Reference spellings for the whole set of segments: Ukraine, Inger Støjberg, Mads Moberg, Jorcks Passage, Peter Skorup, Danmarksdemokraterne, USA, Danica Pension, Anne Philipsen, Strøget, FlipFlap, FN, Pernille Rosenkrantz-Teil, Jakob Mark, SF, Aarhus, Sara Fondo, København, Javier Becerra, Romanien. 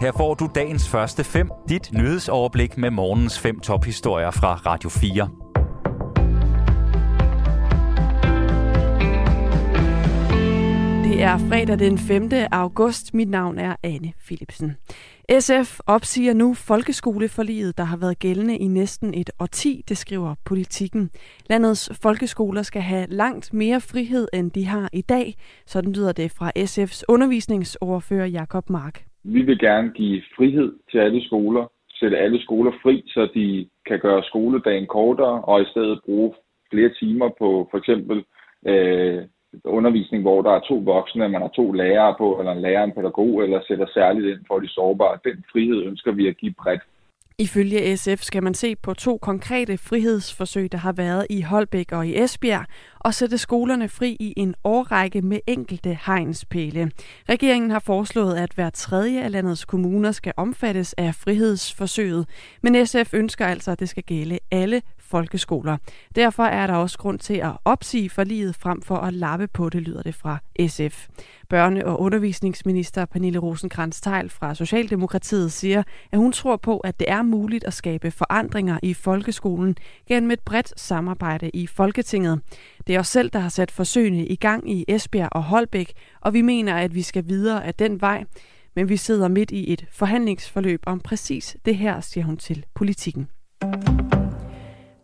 Her får du dagens første 5, dit nyhedsoverblik med morgens 5 tophistorier fra Radio 4. Det er fredag den 5. august. Mit navn er Anne Philipsen. SF opsiger nu folkeskoleforliget, der har været gældende i næsten et årti, det skriver Politikken. Landets folkeskoler skal have langt mere frihed, end de har i dag. Sådan lyder det fra SF's undervisningsordfører Jakob Mark. Vi vil gerne give frihed til alle skoler, sætte alle skoler fri, så de kan gøre skoledagen kortere og i stedet bruge flere timer på for eksempel undervisning, hvor der er 2 voksne, man har 2 lærere på, eller en lærer, en pædagog, eller sætter særligt ind for de sårbare. Den frihed ønsker vi at give bredt. Ifølge SF skal man se på 2 konkrete frihedsforsøg, der har været i Holbæk og i Esbjerg, og sætte skolerne fri i en årrække med enkelte hegnspæle. Regeringen har foreslået, at hver 3. af landets kommuner skal omfattes af frihedsforsøget, men SF ønsker altså, at det skal gælde alle folkeskoler. Derfor er der også grund til at opsige forliget frem for at lappe på det, lyder det fra SF. Børne- og undervisningsminister Pernille Rosenkrantz-Teil fra Socialdemokratiet siger, at hun tror på, at det er muligt at skabe forandringer i folkeskolen gennem et bredt samarbejde i Folketinget. Det er os selv, der har sat forsøgene i gang i Esbjerg og Holbæk, og vi mener, at vi skal videre af den vej. Men vi sidder midt i et forhandlingsforløb om præcis det her, siger hun til Politikken.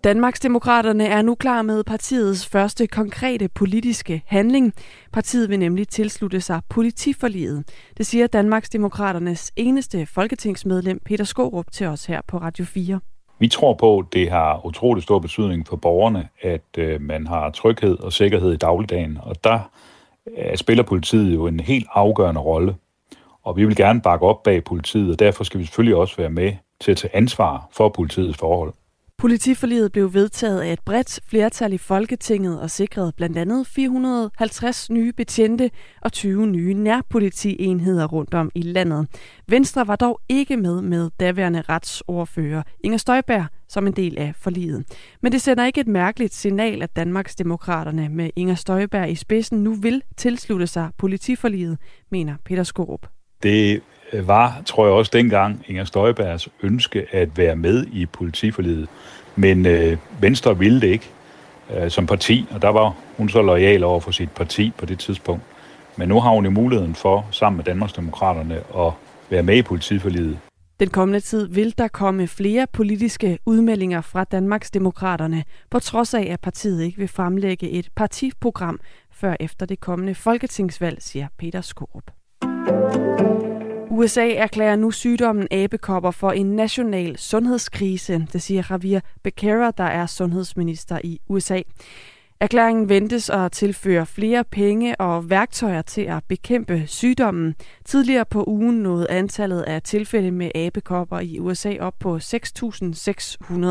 Danmarksdemokraterne er nu klar med partiets første konkrete politiske handling. Partiet vil nemlig tilslutte sig politiforliget. Det siger Danmarksdemokraternes eneste folketingsmedlem Peter Skorup til os her på Radio 4. Vi tror på, at det har utrolig stor betydning for borgerne, at man har tryghed og sikkerhed i dagligdagen. Og der spiller politiet jo en helt afgørende rolle. Og vi vil gerne bakke op bag politiet, og derfor skal vi selvfølgelig også være med til at tage ansvar for politiets forhold. Politiforliget blev vedtaget af et bredt flertal i Folketinget og sikrede blandt andet 450 nye betjente og 20 nye nærpolitienheder rundt om i landet. Venstre var dog ikke med daværende retsordfører Inger Støjberg som en del af forliget. Men det sender ikke et mærkeligt signal, at Danmarksdemokraterne med Inger Støjberg i spidsen nu vil tilslutte sig politiforliget, mener Peter Skorup. Det var, tror jeg også dengang, Inger Støjbergs ønske at være med i politiforliget. Men Venstre ville det ikke som parti, og der var hun så lojal over for sit parti på det tidspunkt. Men nu har hun jo muligheden for, sammen med Danmarksdemokraterne, at være med i politiforliget. Den kommende tid vil der komme flere politiske udmeldinger fra Danmarksdemokraterne, på trods af, at partiet ikke vil fremlægge et partiprogram før efter det kommende folketingsvalg, siger Peter Skorup. USA erklærer nu sygdommen abekopper for en national sundhedskrise, det siger Javier Becerra, der er sundhedsminister i USA. Erklæringen ventes at tilføre flere penge og værktøjer til at bekæmpe sygdommen. Tidligere på ugen nåede antallet af tilfælde med abekopper i USA op på 6.600.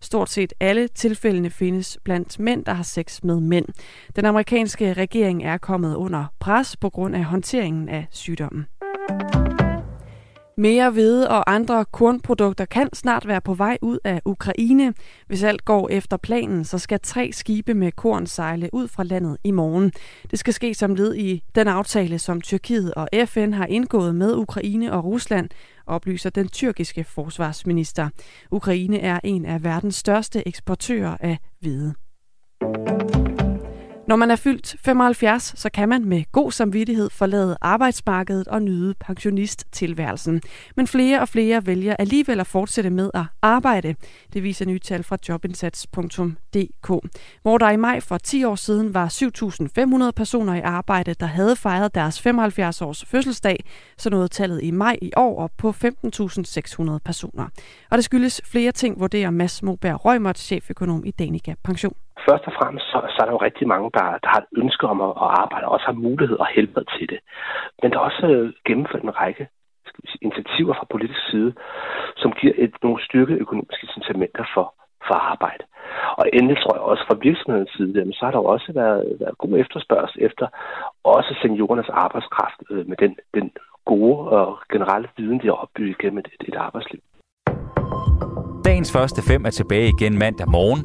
Stort set alle tilfældene findes blandt mænd, der har sex med mænd. Den amerikanske regering er kommet under pres på grund af håndteringen af sygdommen. Mere hvede og andre kornprodukter kan snart være på vej ud af Ukraine. Hvis alt går efter planen, så skal 3 skibe med korn sejle ud fra landet i morgen. Det skal ske som led i den aftale, som Tyrkiet og FN har indgået med Ukraine og Rusland, oplyser den tyrkiske forsvarsminister. Ukraine er en af verdens største eksportører af hvede. Når man er fyldt 75, så kan man med god samvittighed forlade arbejdsmarkedet og nyde pensionisttilværelsen. Men flere og flere vælger alligevel at fortsætte med at arbejde. Det viser nye tal fra jobindsats.dk, hvor der i maj for 10 år siden var 7.500 personer i arbejde, der havde fejret deres 75-års fødselsdag, så nåede tallet i maj i år op på 15.600 personer. Og det skyldes flere ting, vurderer Mads Moberg, cheføkonom i Danica Pension. Først og fremmest så er der jo rigtig mange, der har et ønske om at arbejde, og også har mulighed og helbred til det. Men der er også gennemført en række initiativer fra politisk side, som giver nogle styrkede økonomiske incitamenter for arbejde. Og endelig tror jeg også fra virksomhedens side, så har der jo også været god efterspørgsel efter også seniorernes arbejdskraft med den gode og generelle viden, de har opbygget gennem et arbejdsliv. Dagens første 5 er tilbage igen mandag morgen.